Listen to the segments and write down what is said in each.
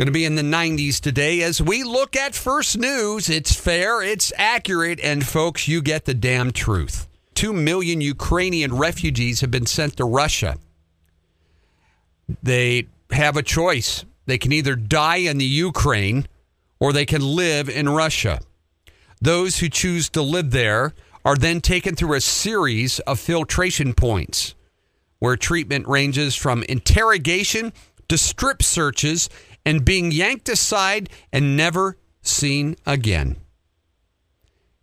Going to be in the 90s today. As we look at first news, it's fair, it's accurate, and folks, you get the damn truth. 2 million Ukrainian refugees have been sent to Russia. They have a choice. They can either die in the Ukraine or they can live in Russia. Those who choose to live there are then taken through a series of filtration points where treatment ranges from interrogation to strip searches and being yanked aside and never seen again.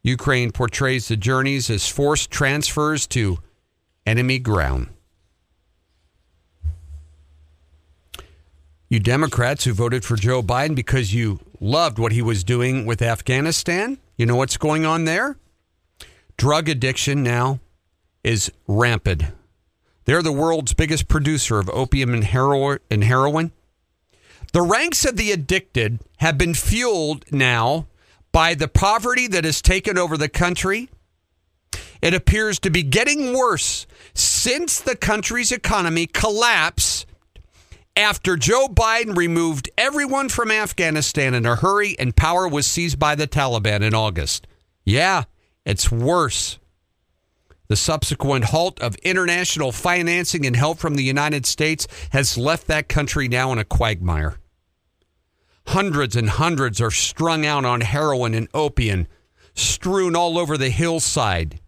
Ukraine portrays the journeys as forced transfers to enemy ground. You Democrats who voted for Joe Biden because you loved what he was doing with Afghanistan, you know what's going on there? Drug addiction now is rampant. They're the world's biggest producer of opium and heroin. The ranks of the addicted have been fueled now by the poverty that has taken over the country. It appears to be getting worse since the country's economy collapsed after Joe Biden removed everyone from Afghanistan in a hurry and power was seized by the Taliban in August. Yeah, it's worse. The subsequent halt of international financing and help from the United States has left that country now in a quagmire. Hundreds and hundreds are strung out on heroin and opium, strewn all over the hillside.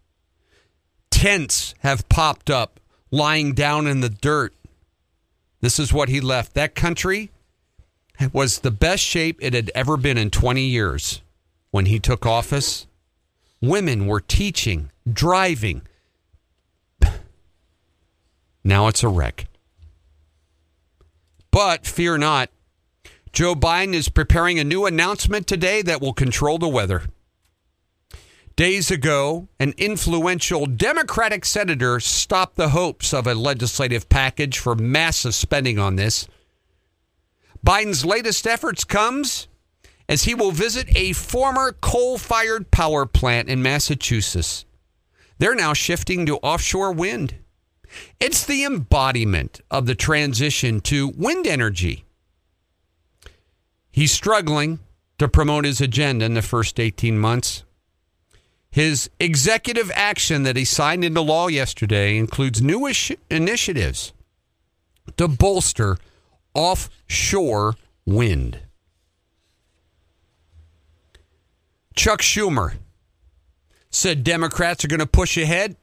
Tents have popped up, lying down in the dirt. This is what he left. That country was the best shape it had ever been in 20 years when he took office. Women were teaching, driving. Now it's a wreck. But fear not. Joe Biden is preparing a new announcement today that will control the weather. Days ago, an influential Democratic senator stopped the hopes of a legislative package for massive spending on this. Biden's latest efforts comes as he will visit a former coal-fired power plant in Massachusetts. They're now shifting to offshore wind. It's the embodiment of the transition to wind energy. He's struggling to promote his agenda in the first 18 months. His executive action that he signed into law yesterday includes new initiatives to bolster offshore wind. Chuck Schumer said Democrats are going to push ahead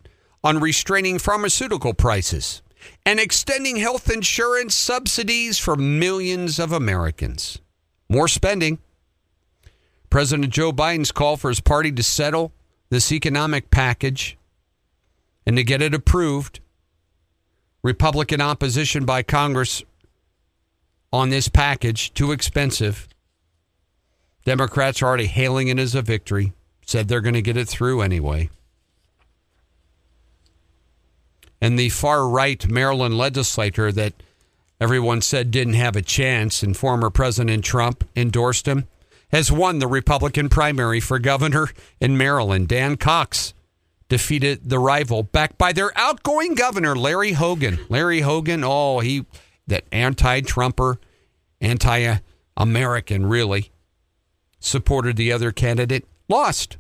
on restraining pharmaceutical prices and extending health insurance subsidies for millions of Americans. More spending. President Joe Biden's call for his party to settle this economic package and to get it approved. Republican opposition by Congress on this package, too expensive. Democrats are already hailing it as a victory, said they're going to get it through anyway. And the far-right Maryland legislator that everyone said didn't have a chance and former President Trump endorsed him has won the Republican primary for governor in Maryland. Dan Cox defeated the rival backed by their outgoing governor, Larry Hogan. Larry Hogan, that anti-Trumper, anti-American, really, supported the other candidate. Lost.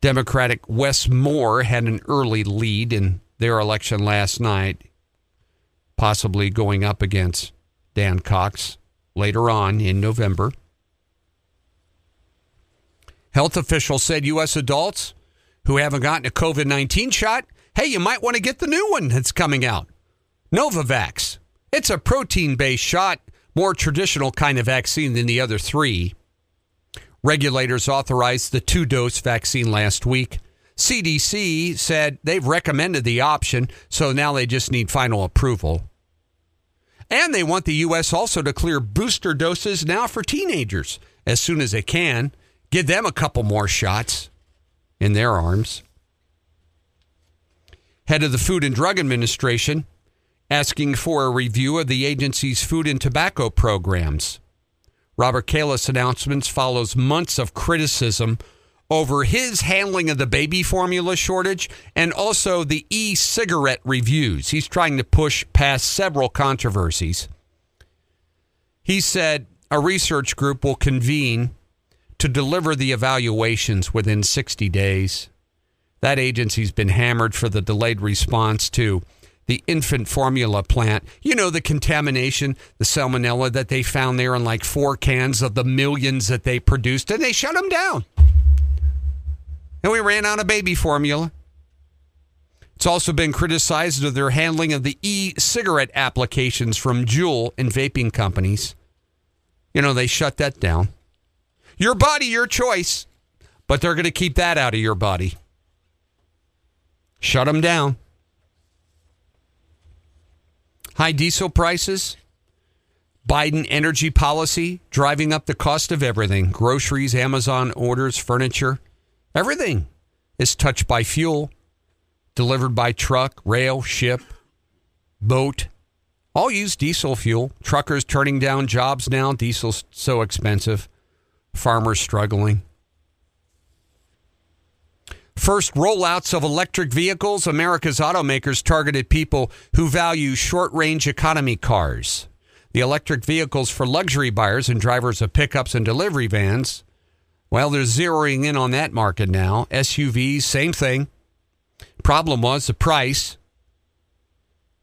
Democratic Wes Moore had an early lead in their election last night, possibly going up against Dan Cox later on in November. Health officials said U.S. adults who haven't gotten a COVID-19 shot, hey, you might want to get the new one that's coming out. Novavax. It's a protein-based shot, more traditional kind of vaccine than the other three. Regulators authorized the two-dose vaccine last week. CDC said they've recommended the option, so now they just need final approval. And they want the U.S. also to clear booster doses now for teenagers as soon as they can. Give them a couple more shots in their arms. Head of the Food and Drug Administration asking for a review of the agency's food and tobacco programs. Robert Kalis' announcements follows months of criticism over his handling of the baby formula shortage and also the e-cigarette reviews. He's trying to push past several controversies. He said a research group will convene to deliver the evaluations within 60 days. That agency's been hammered for the delayed response to the infant formula plant. You know, the contamination, the salmonella that they found there in like 4 cans of the millions that they produced, and they shut them down. And we ran out of baby formula. It's also been criticized of their handling of the e-cigarette applications from Juul and vaping companies. You know, they shut that down. Your body, your choice. But they're going to keep that out of your body. Shut them down. High diesel prices, Biden energy policy, driving up the cost of everything. Groceries, Amazon orders, furniture. Everything is touched by fuel, delivered by truck, rail, ship, boat. All use diesel fuel. Truckers turning down jobs now. Diesel's so expensive. Farmers struggling. First rollouts of electric vehicles. America's automakers targeted people who value short-range economy cars. The electric vehicles for luxury buyers and drivers of pickups and delivery vans. Well, they're zeroing in on that market now. SUVs, same thing. Problem was the price.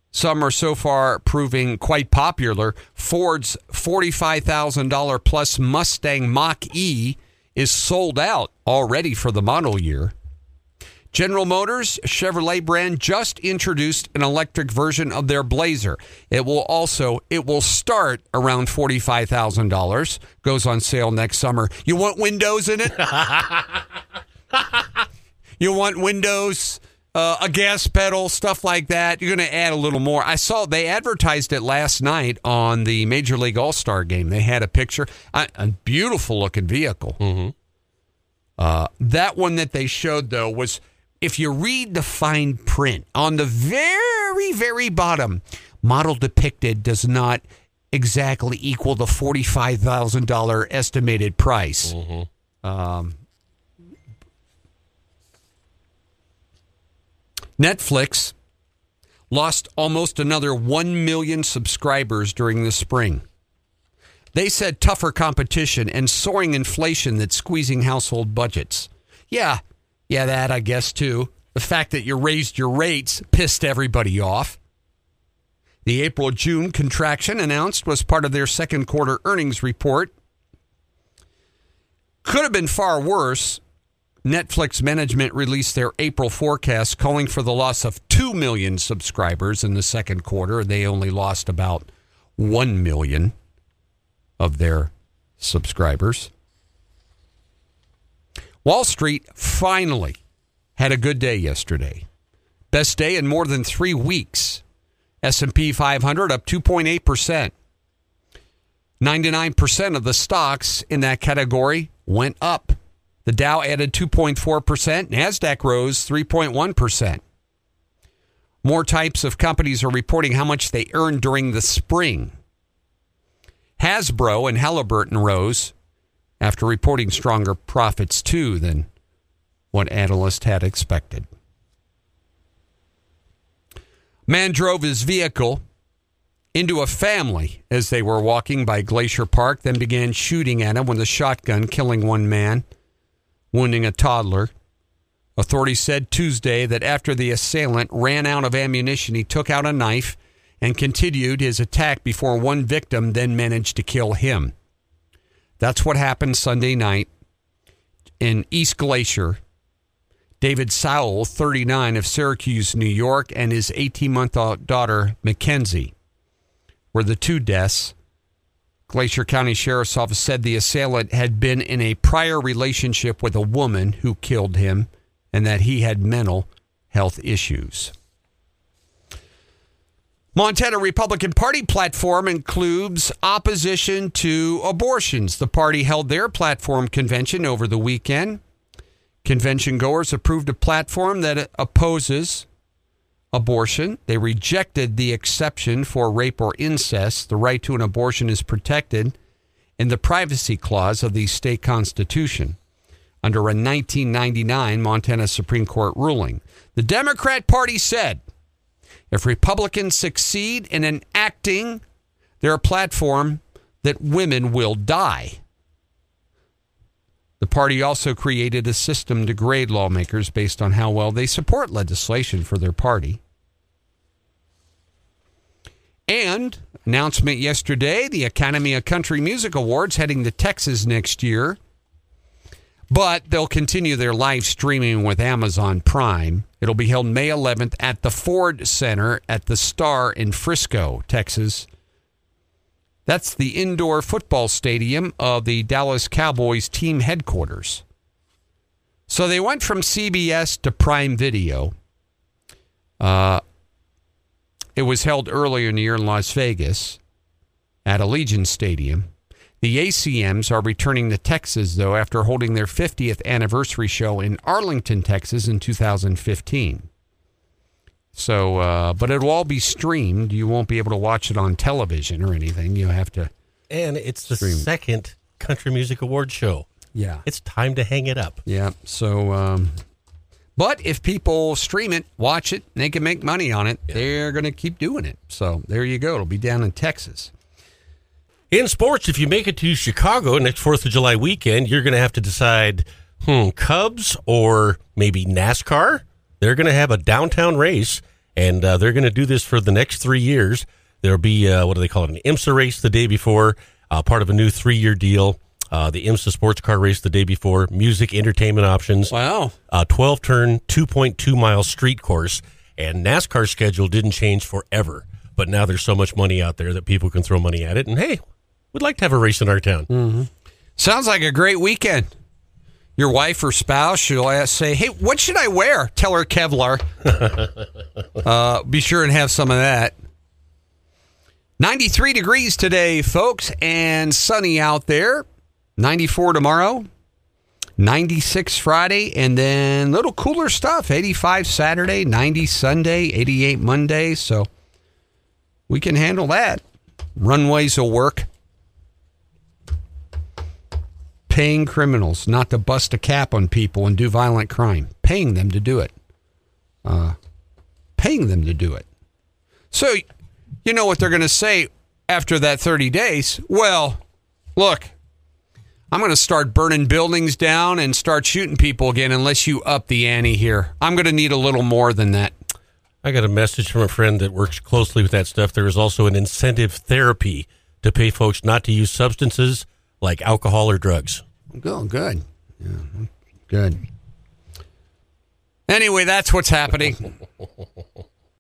Some are so far proving quite popular. Ford's $45,000 plus Mustang Mach-E is sold out already for the model year. General Motors, Chevrolet brand, just introduced an electric version of their Blazer. It will start around $45,000. Goes on sale next summer. You want windows in it? You want windows, a gas pedal, stuff like that. You're going to add a little more. I saw they advertised it last night on the Major League All-Star game. They had a picture. A beautiful-looking vehicle. Mm-hmm. That one that they showed, though, was... If you read the fine print on the very, very bottom, model depicted does not exactly equal the $45,000 estimated price. Mm-hmm. Netflix lost almost another 1 million subscribers during the spring. They said tougher competition and soaring inflation that's squeezing household budgets. Yeah, that I guess too. The fact that you raised your rates pissed everybody off. The April-June contraction announced was part of their second quarter earnings report. Could have been far worse. Netflix management released their April forecast calling for the loss of 2 million subscribers in the second quarter. They only lost about 1 million of their subscribers. Wall Street finally had a good day yesterday. Best day in more than 3 weeks. S&P 500 up 2.8%. 99% of the stocks in that category went up. The Dow added 2.4%. NASDAQ rose 3.1%. More types of companies are reporting how much they earned during the spring. Hasbro and Halliburton rose after reporting stronger profits, too, than what analysts had expected. Man drove his vehicle into a family as they were walking by Glacier Park, then began shooting at him with a shotgun, killing one man, wounding a toddler. Authorities said Tuesday that after the assailant ran out of ammunition, he took out a knife and continued his attack before one victim then managed to kill him. That's what happened Sunday night in East Glacier. David Sowell, 39, of Syracuse, New York, and his 18-month-old daughter, Mackenzie, were the two deaths. Glacier County Sheriff's Office said the assailant had been in a prior relationship with a woman who killed him and that he had mental health issues. Montana Republican Party platform includes opposition to abortions. The party held their platform convention over the weekend. Convention goers approved a platform that opposes abortion. They rejected the exception for rape or incest. The right to an abortion is protected in the privacy clause of the state constitution. under a 1999 Montana Supreme Court ruling. The Democrat Party said, if Republicans succeed in enacting their platform, that women will die. The party also created a system to grade lawmakers based on how well they support legislation for their party. And, announcement yesterday, the Academy of Country Music Awards heading to Texas next year. But they'll continue their live streaming with Amazon Prime. It'll be held May 11th at the Ford Center at the Star in Frisco, Texas. That's the indoor football stadium of the Dallas Cowboys team headquarters. So they went from CBS to Prime Video. It was held earlier in the year in Las Vegas at Allegiant Stadium. The ACMs are returning to Texas, though, after holding their 50th anniversary show in Arlington, Texas in 2015. So, but it'll all be streamed. You won't be able to watch it on television or anything. You have to. And it's the second Country Music Awards show. Yeah. It's time to hang it up. Yeah. So, but if people stream it, watch it, and they can make money on it, they're going to keep doing it. So there you go. It'll be down in Texas. In sports, if you make it to Chicago next 4th of July weekend, you're going to have to decide, Cubs or maybe NASCAR? They're going to have a downtown race, and they're going to do this for the next 3 years. There'll be, an IMSA race the day before, part of a new 3-year deal. The IMSA sports car race the day before, music, entertainment options. Wow. 12-turn, 2.2-mile street course, and NASCAR's schedule didn't change forever. But now there's so much money out there that people can throw money at it, and hey, we'd like to have a race in our town. Mm-hmm. Sounds like a great weekend. Your wife or spouse, she'll say, hey, what should I wear? Tell her Kevlar. Be sure and have some of that. 93 degrees today, folks, and sunny out there. 94 tomorrow, 96 Friday, and then little cooler stuff. 85 Saturday, 90 Sunday, 88 Monday. So we can handle that. Runways will work. Paying criminals not to bust a cap on people and do violent crime. Paying them to do it. So, you know what they're going to say after that 30 days? Well, look, I'm going to start burning buildings down and start shooting people again unless you up the ante here. I'm going to need a little more than that. I got a message from a friend that works closely with that stuff. There is also an incentive therapy to pay folks not to use substances like alcohol or drugs. Oh, good. Yeah, good. Anyway, that's what's happening.